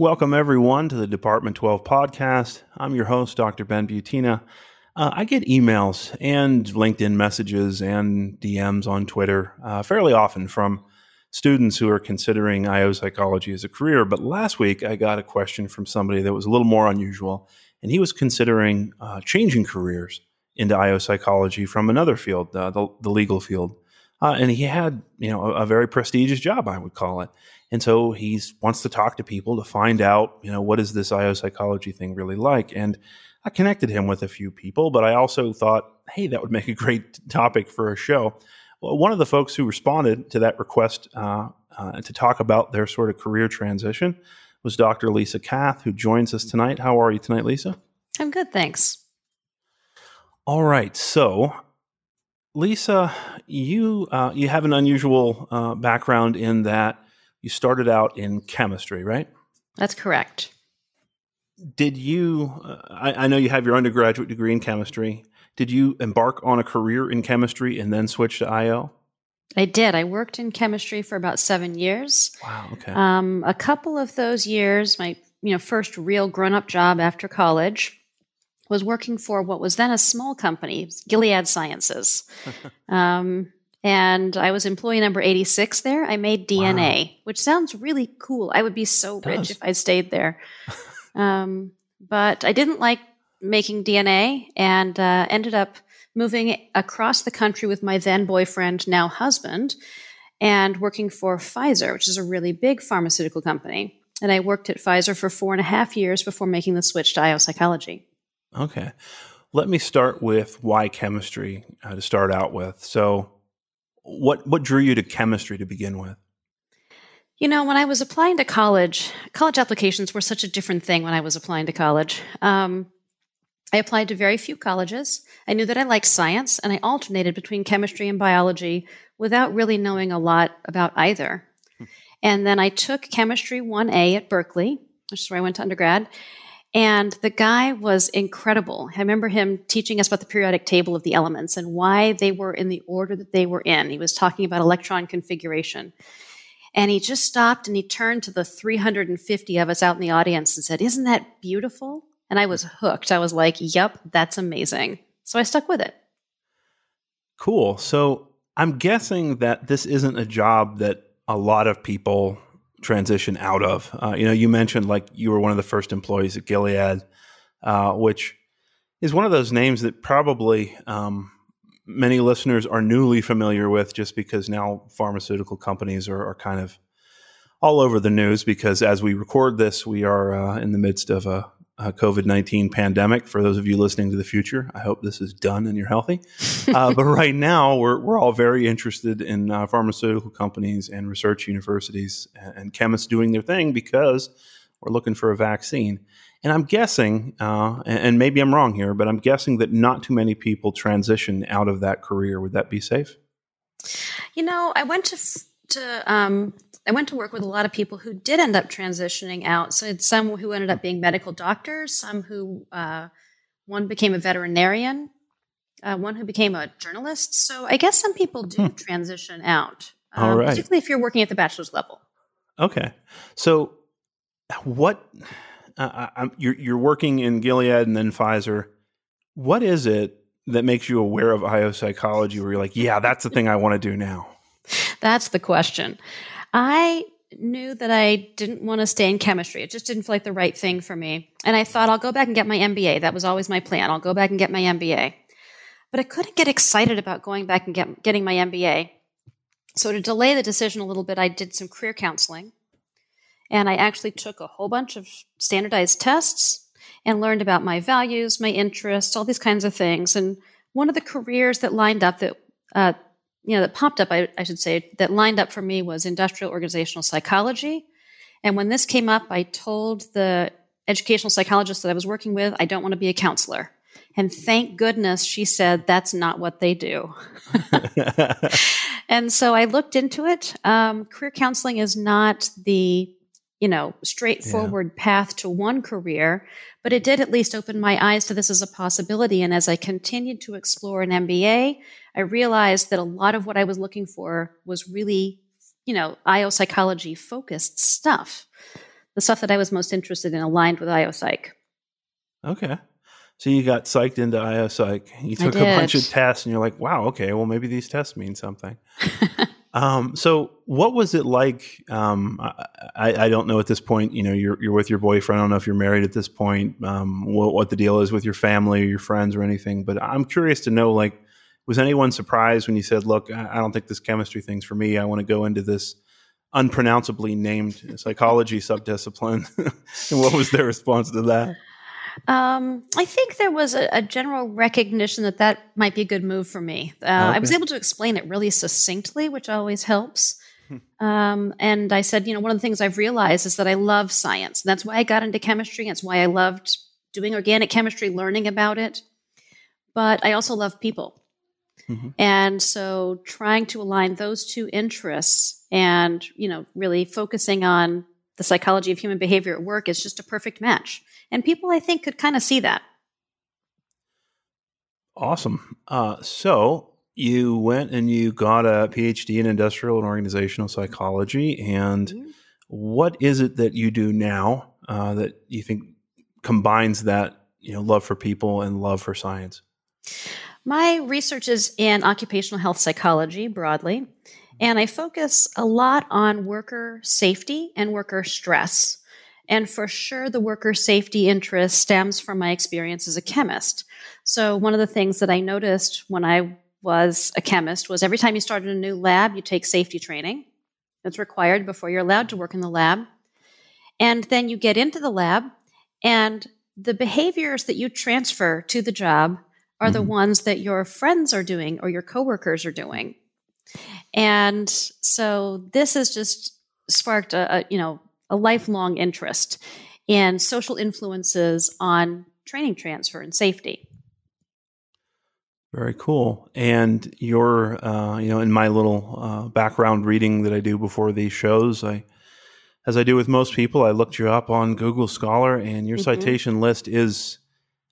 Welcome, everyone, to the Department 12 podcast. I'm your host, Dr. Ben Butina. I get emails and LinkedIn messages and DMs on Twitter fairly often from students who are considering IO psychology as a career. But last week, I got a question from somebody that was a little more unusual, and he was considering changing careers into IO psychology from another field, the legal field. And he had, a very prestigious job, I would call it. And so he wants to talk to people to find out, what is this IO psychology thing really like? And I connected him with a few people, but I also thought, hey, that would make a great topic for a show. Well, one of the folks who responded to that request to talk about their sort of career transition was Dr. Lisa Kath, who joins us tonight. How are you tonight, Lisa? I'm good, thanks. All right, so Lisa, you have an unusual background in that you started out in chemistry, right? That's correct. Did you, I know you have your undergraduate degree in chemistry. Did you embark on a career in chemistry and then switch to IO? I did. I worked in chemistry for about 7 years. Wow, okay. A couple of those years, my first real grown-up job after college, was working for what was then a small company, Gilead Sciences. And I was employee number 86 there. I made DNA, which sounds really cool. I would be so rich if I stayed there. But I didn't like making DNA and ended up moving across the country with my then boyfriend, now husband, and working for Pfizer, which is a really big pharmaceutical company. And I worked at Pfizer for 4.5 years before making the switch to IO psychology. Okay. Let me start with why chemistry to start out with. So what drew you to chemistry to begin with? When I was applying to college applications were such a different thing when I was applying to college. I applied to very few colleges. I knew that I liked science, and I alternated between chemistry and biology without really knowing a lot about either. And then I took chemistry 1A at Berkeley, which is where I went to undergrad. And the guy was incredible. I remember him teaching us about the periodic table of the elements and why they were in the order that they were in. He was talking about electron configuration. And he just stopped and he turned to the 350 of us out in the audience and said, "Isn't that beautiful?" And I was hooked. I was like, "Yep, that's amazing." So I stuck with it. Cool. So I'm guessing that this isn't a job that a lot of people transition out of. You mentioned you were one of the first employees at Gilead, which is one of those names that probably many listeners are newly familiar with, just because now pharmaceutical companies are kind of all over the news, because as we record this, we are in the midst of a COVID-19 pandemic. For those of you listening to the future, I hope this is done and you're healthy. But right now, we're all very interested in pharmaceutical companies and research universities and chemists doing their thing, because we're looking for a vaccine. And I'm guessing, and maybe I'm wrong here, but I'm guessing that not too many people transition out of that career. Would that be safe? I went to work with a lot of people who did end up transitioning out. So it's some who ended up being medical doctors, some who, one became a veterinarian, one who became a journalist. So I guess some people do transition out, all right, particularly if you're working at the bachelor's level. Okay. So what, you're working in Gilead and then Pfizer. What is it that makes you aware of IO psychology where you're like, yeah, that's the thing I want to do now? That's the question. I knew that I didn't want to stay in chemistry. It just didn't feel like the right thing for me. And I thought, I'll go back and get my MBA. That was always my plan. I'll go back and get my MBA. But I couldn't get excited about going back and getting my MBA. So to delay the decision a little bit, I did some career counseling. And I actually took a whole bunch of standardized tests and learned about my values, my interests, all these kinds of things. And one of the careers that lined up that that popped up, I should say, that lined up for me was industrial organizational psychology. And when this came up, I told the educational psychologist that I was working with, I don't want to be a counselor. And thank goodness she said, that's not what they do. And so I looked into it. Career counseling is not the, straightforward path to one career, but it did at least open my eyes to this as a possibility. And as I continued to explore an MBA, I realized that a lot of what I was looking for was really, IO psychology focused stuff. the stuff that I was most interested in aligned with IO-Psych. Okay. So you got psyched into IO-Psych. You took a bunch of tests and you're like, wow, okay, well, maybe these tests mean something. So what was it like? I don't know at this point, you know, you're with your boyfriend. I don't know if you're married at this point, what the deal is with your family or your friends or anything. But I'm curious to know, like, was anyone surprised when you said, look, I don't think this chemistry thing's for me. I want to go into this unpronounceably named psychology subdiscipline. And what was their response to that? I think there was a general recognition that that might be a good move for me. Okay. I was able to explain it really succinctly, which always helps. And I said, you know, one of the things I've realized is that I love science. And that's why I got into chemistry. That's why I loved doing organic chemistry, learning about it. But I also love people. Mm-hmm. And so trying to align those two interests and, you know, really focusing on the psychology of human behavior at work is just a perfect match. And people, I think, could kind of see that. Awesome. So you went and you got a PhD in industrial and organizational psychology. And what is it that you do now that you think combines that, you know, love for people and love for science? My research is in occupational health psychology broadly. And I focus a lot on worker safety and worker stress. And for sure, the worker safety interest stems from my experience as a chemist. So one of the things that I noticed when I was a chemist was every time you started a new lab, you take safety training. It's required before you're allowed to work in the lab. And then you get into the lab, and the behaviors that you transfer to the job are the ones that your friends are doing or your coworkers are doing. And so this has just sparked a lifelong interest in social influences on training transfer and safety. Very cool. And your, in my little background reading that I do before these shows, as I do with most people, I looked you up on Google Scholar, and your citation list is,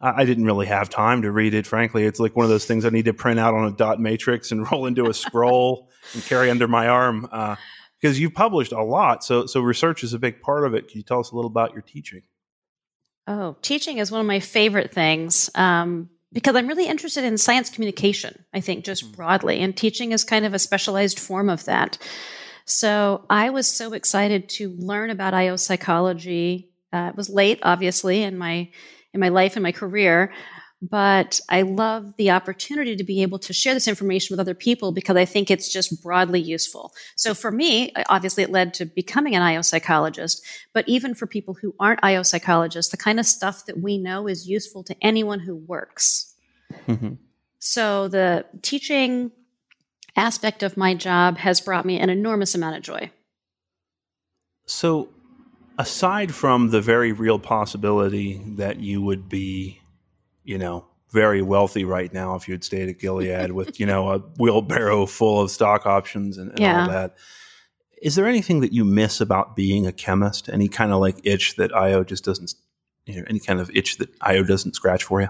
I didn't really have time to read it, frankly. It's like one of those things I need to print out on a dot matrix and roll into a scroll and carry under my arm. Because you've published a lot, so research is a big part of it. Can you tell us a little about your teaching? Oh, teaching is one of my favorite things because I'm really interested in science communication, I think, just broadly. And teaching is kind of a specialized form of that. So I was so excited to learn about IO psychology. It was late, obviously, in my life and my career. But I love the opportunity to be able to share this information with other people because I think it's just broadly useful. So for me, obviously it led to becoming an IO psychologist, but even for people who aren't IO psychologists, the kind of stuff that we know is useful to anyone who works. Mm-hmm. So the teaching aspect of my job has brought me an enormous amount of joy. So aside from the very real possibility that you would be very wealthy right now if you had stayed at Gilead with, a wheelbarrow full of stock options and all that. Is there anything that you miss about being a chemist? Any kind of itch that IO just doesn't, any kind of itch that IO doesn't scratch for you?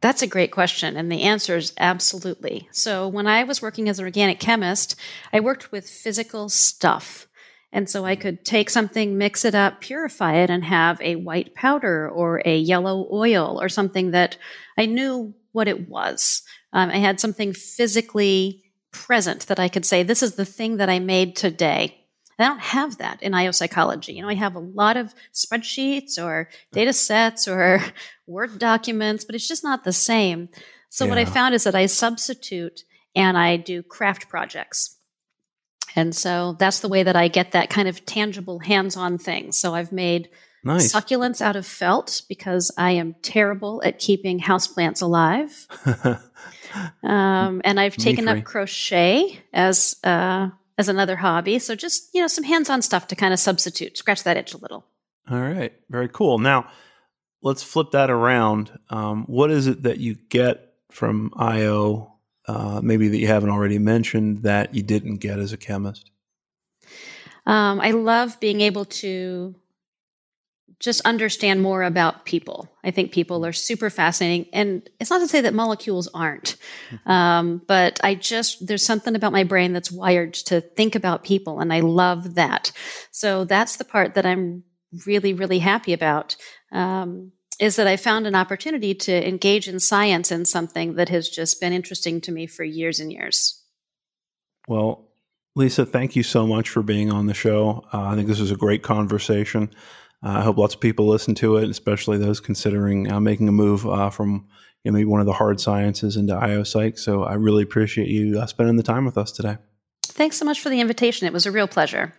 That's a great question. And the answer is absolutely. So when I was working as an organic chemist, I worked with physical stuff. And so I could take something, mix it up, purify it, and have a white powder or a yellow oil or something that I knew what it was. I had something physically present that I could say, this is the thing that I made today. And I don't have that in IO psychology. I have a lot of spreadsheets or data sets or Word documents, but it's just not the same. So what I found is that I substitute and I do craft projects. And so that's the way that I get that kind of tangible, hands-on thing. So I've made succulents out of felt because I am terrible at keeping houseplants alive. And I've taken up crochet as another hobby. So just, some hands-on stuff to kind of substitute, scratch that itch a little. All right. Very cool. Now, let's flip that around. What is it that you get from IO? Maybe that you haven't already mentioned that you didn't get as a chemist? I love being able to just understand more about people. I think people are super fascinating. And it's not to say that molecules aren't, but there's something about my brain that's wired to think about people, and I love that. So that's the part that I'm really, really happy about, is that I found an opportunity to engage in science in something that has just been interesting to me for years and years. Well, Lisa, thank you so much for being on the show. I think this was a great conversation. I hope lots of people listen to it, especially those considering making a move from maybe one of the hard sciences into IO-Psych. So I really appreciate you spending the time with us today. Thanks so much for the invitation. It was a real pleasure.